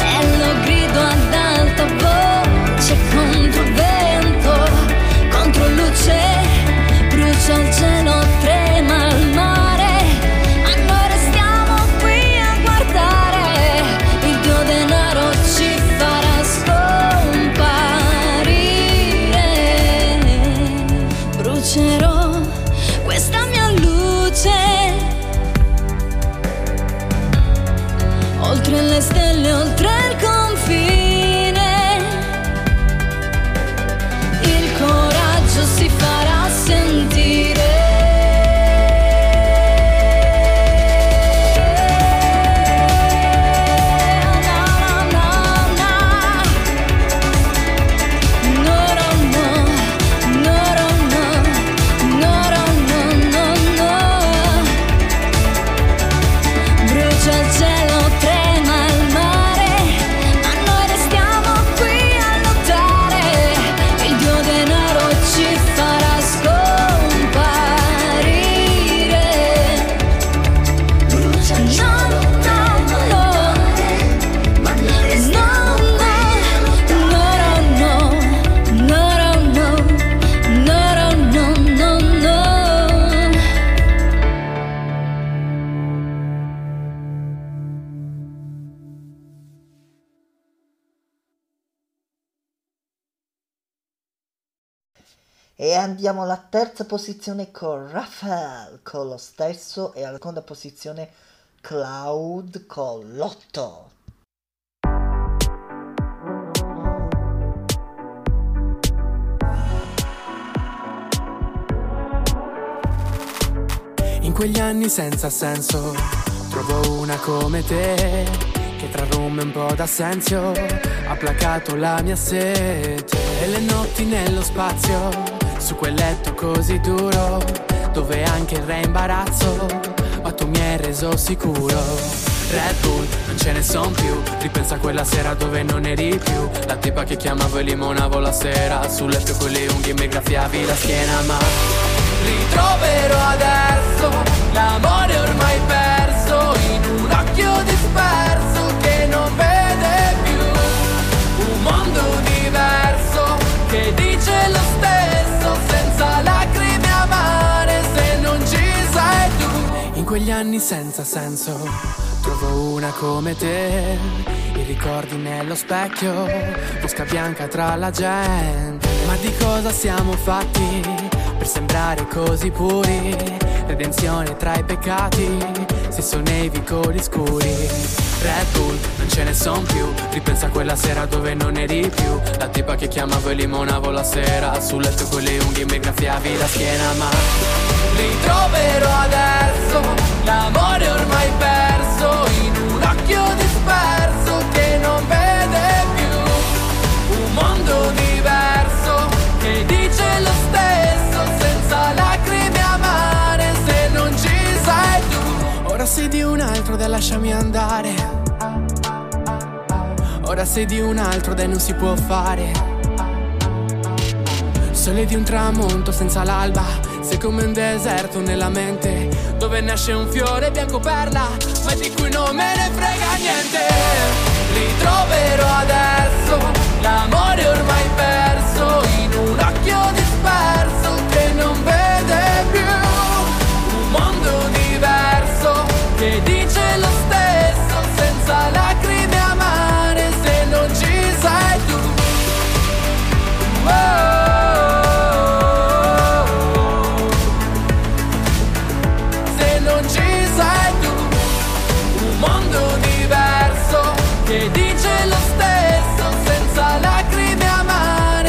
e lo grido ad alta voce contro vento, contro luce, brucia il cielo, trema il mare, ma noi restiamo qui a guardare, il tuo denaro ci farà scomparire. Brucerò questa mia luce, oltre le stelle, oltre il confine. Il coraggio si farà sentire. Na, na, na, na. No, no, no, no, no, no, no, no, no. Brucia il cielo, trema il mare, ma noi restiamo qui a lottare, il tuo denaro ci farà scomparire. Brucia il cielo, trema il mare, ma noi restiamo qui a lottare, no, no, no, no, no, no, no, no. E andiamo alla terza posizione con Rafael con lo stesso e alla seconda posizione Cloud con l'8. In quegli anni senza senso trovo una come te, che tra rum e un po' d'assenzio ha placato la mia sete. E le notti nello spazio, su quel letto così duro, dove anche il re imbarazzo, ma tu mi hai reso sicuro. Red Bull, non ce ne son più, ripensa a quella sera dove non eri più, la tipa che chiamavo e limonavo la sera, sul letto con le unghie mi graffiavi la schiena, ma... ritroverò adesso l'amore ormai perso in un occhio disperso che non vede più, un mondo diverso che dice lo stesso senza lacrime amare se non ci sei tu. In quegli anni senza senso trovo una come te, i ricordi nello specchio, mosca bianca tra la gente. Ma di cosa siamo fatti? Per sembrare così puri, redenzione tra i peccati, se sono nei vicoli scuri. Red Bull, non ce ne son più, ripensa a quella sera dove non eri più, la tipa che chiamavo e limonavo la sera, sul letto con le unghie mi graffiavi la schiena, ma... ritroverò adesso l'amore ormai perso in un occhio disperso che non vede più, un mondo diverso che dice lo stesso senza lacrime amare se non ci sei tu. Ora sei di un altro dai lasciami andare, ora sei di un altro dai non si può fare, sole di un tramonto senza l'alba, sei come un deserto nella mente, dove nasce un fiore bianco perla, ma di cui non me ne frega niente. Ritroverò adesso l'amore ormai perso in un occhio disperso che non vede più, un mondo diverso che dice lo stesso senza lacrime amare se non ci sei tu. Oh. Che dice lo stesso senza lacrime amare.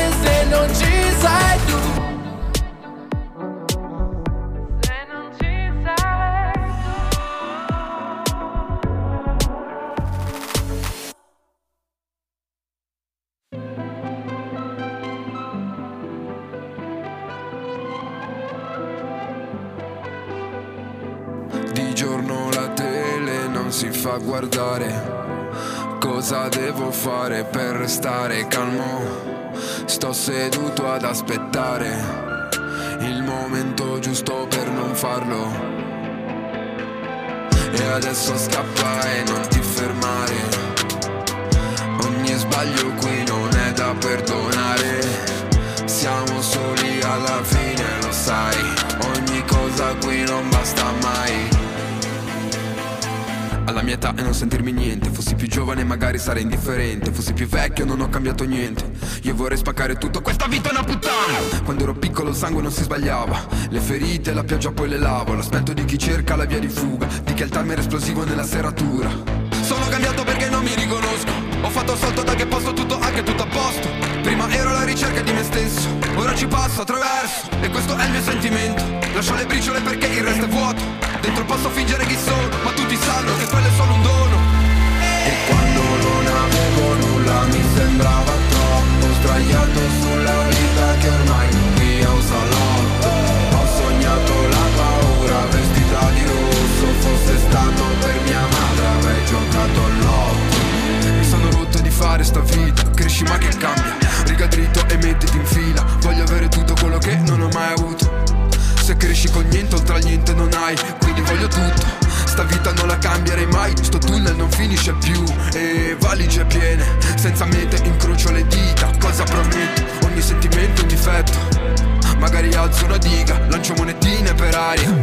si fa guardare. Cosa devo fare per restare calmo? Sto seduto ad aspettare il momento giusto per non farlo. E adesso scappa e non ti fermare. Ogni sbaglio qui non è da perdonare. Siamo soli alla fine, lo sai. Ogni cosa qui non basta mai. Alla mia età e non sentirmi niente. Fossi più giovane magari sarei indifferente. Fossi più vecchio non ho cambiato niente. Io vorrei spaccare tutto, questa vita è una puttana. Quando ero piccolo il sangue non si sbagliava. Le ferite, la pioggia poi le lavo. L'aspetto di chi cerca la via di fuga, di chi è il timer esplosivo nella serratura. Sono cambiato perché non mi riconosco. Ho fatto salto da che posto tutto a che tutto a posto. Prima ero alla ricerca di me stesso, ora ci passo attraverso. E questo è il mio sentimento. Lascio le briciole perché il resto è vuoto. Dentro posso fingere chi sono, ma tutti sanno che quello è solo un dono. E quando non avevo nulla mi sembrava troppo, sdraiato sulla vita che ormai qui è un salotto. Ho sognato la paura vestita di rosso, fosse stato per mia madre avrei giocato al lotto. Mi sono rotto di fare sta vita, cresci ma che cambia. Riga dritto e mettiti in fila, voglio avere tutto quello che non ho mai avuto. Se cresci con niente, oltre a niente non hai, quindi voglio tutto. Sta vita non la cambierei mai, sto tunnel non finisce più. E valigie piene, senza mete, incrocio le dita. Cosa prometto? Ogni sentimento è un difetto. Magari alzo una diga, lancio monetine per aria.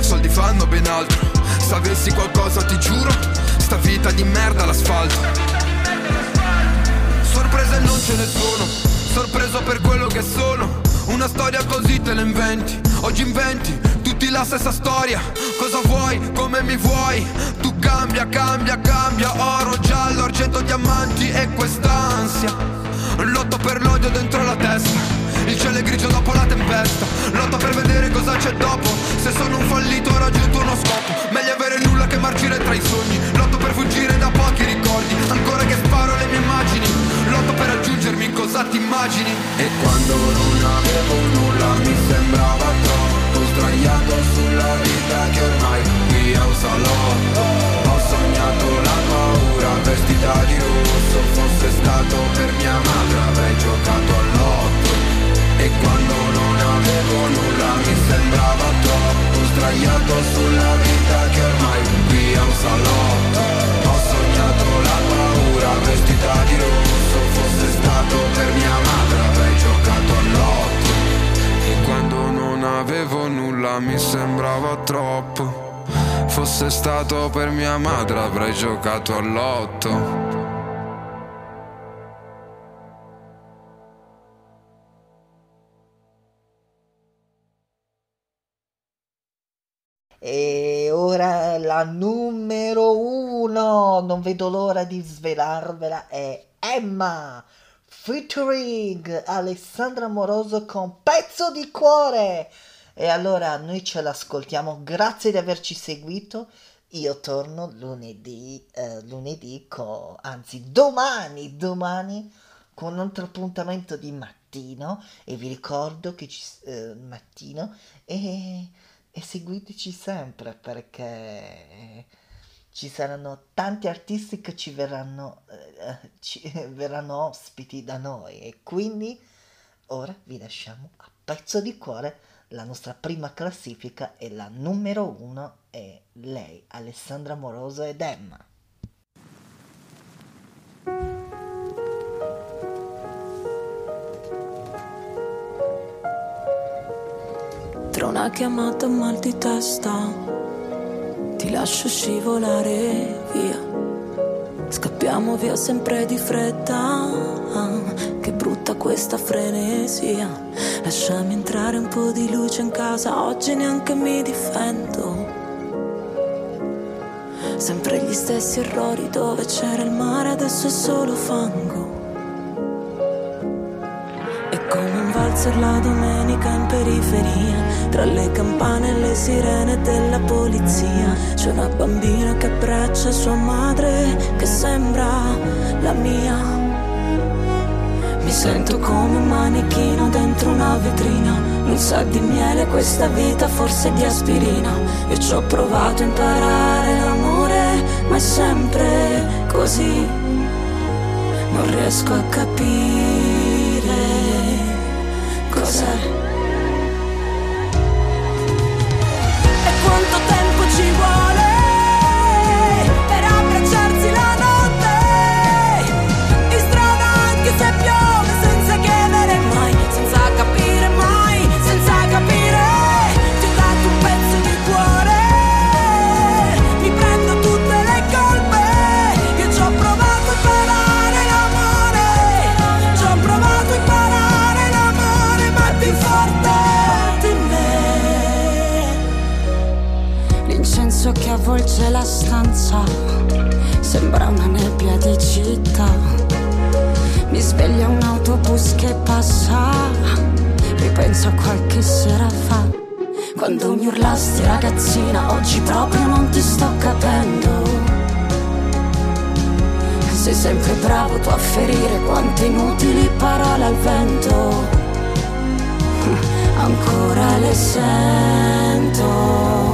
Soldi fanno ben altro, se avessi qualcosa ti giuro, sta vita di merda all'asfalto. Sorprese non ce ne sono, sorpreso per quello che sono. Una storia così te la inventi, oggi inventi tutti la stessa storia. Cosa vuoi, come mi vuoi, tu cambia, cambia, cambia. Oro, giallo, argento, diamanti e quest'ansia. Lotto per l'odio dentro la testa, il cielo è grigio dopo la tempesta. Lotto per vedere cosa c'è dopo, se sono un fallito ho raggiunto uno scopo. Meglio avere nulla che marcire tra i sogni. Lotto per fuggire da pochi ricordi, ancora che sparo le mie immagini. Lotto per raggiungermi in cosa ti immagini. E quando non avevo nulla mi sembrava troppo, sdraiato sulla vita che ormai qui è un salotto. Ho sognato la paura vestita di rosso, fosse stato per mia madre avrei giocato al lotto. E quando non avevo nulla mi sembrava troppo, sdraiato sulla vita che ormai qui è un salotto. Ho sognato la paura vestita di rosso, fosse stato per mia madre avrei giocato al lotto. E quando non avevo nulla mi sembrava troppo, fosse stato per mia madre avrei giocato al lotto. E ora la numero uno, non vedo l'ora di svelarvela, è Emma, featuring Alessandra Amoroso con Pezzo di Cuore. E allora noi ce l'ascoltiamo, grazie di averci seguito. Io torno domani con un altro appuntamento di mattino. E vi ricordo che mattino e seguiteci sempre, perché ci saranno tanti artisti che verranno ospiti da noi. E quindi ora vi lasciamo a Pezzo di Cuore, la nostra prima classifica, e la numero uno è lei, Alessandra Amoroso ed Emma. Tra una chiamata e un mal di testa ti lascio scivolare via, scappiamo via sempre di fretta, che brutta questa frenesia. Lasciami entrare un po' di luce in casa, oggi neanche mi difendo. Sempre gli stessi errori, dove c'era il mare adesso è solo fango. È come un valzer la domenica in periferia, tra le campane e le sirene della polizia. C'è una bambina che abbraccia sua madre, che sembra la mia. Mi sento come un manichino dentro una vetrina, non sa di miele questa vita, forse di aspirina. Io ci ho provato a imparare l'amore, ma è sempre così. Non riesco a capire cos'è. E quanto tempo ci vuole per abbracciarsi la notte in strada, anche se piove, senza chiedere mai, senza capire mai, senza capire. Ti ho dato un pezzo di cuore, mi prendo tutte le colpe. Io ci ho provato a imparare l'amore, ci ho provato a imparare l'amore, ma più forte di me. L'incenso che avvolge la stanza sembra una nebbia di città. Mi sveglia un autobus che passa, ripenso a qualche sera fa, quando mi urlasti ragazzina, oggi proprio non ti sto capendo. Sei sempre bravo tu a ferire quante inutili parole al vento. Ancora le sento.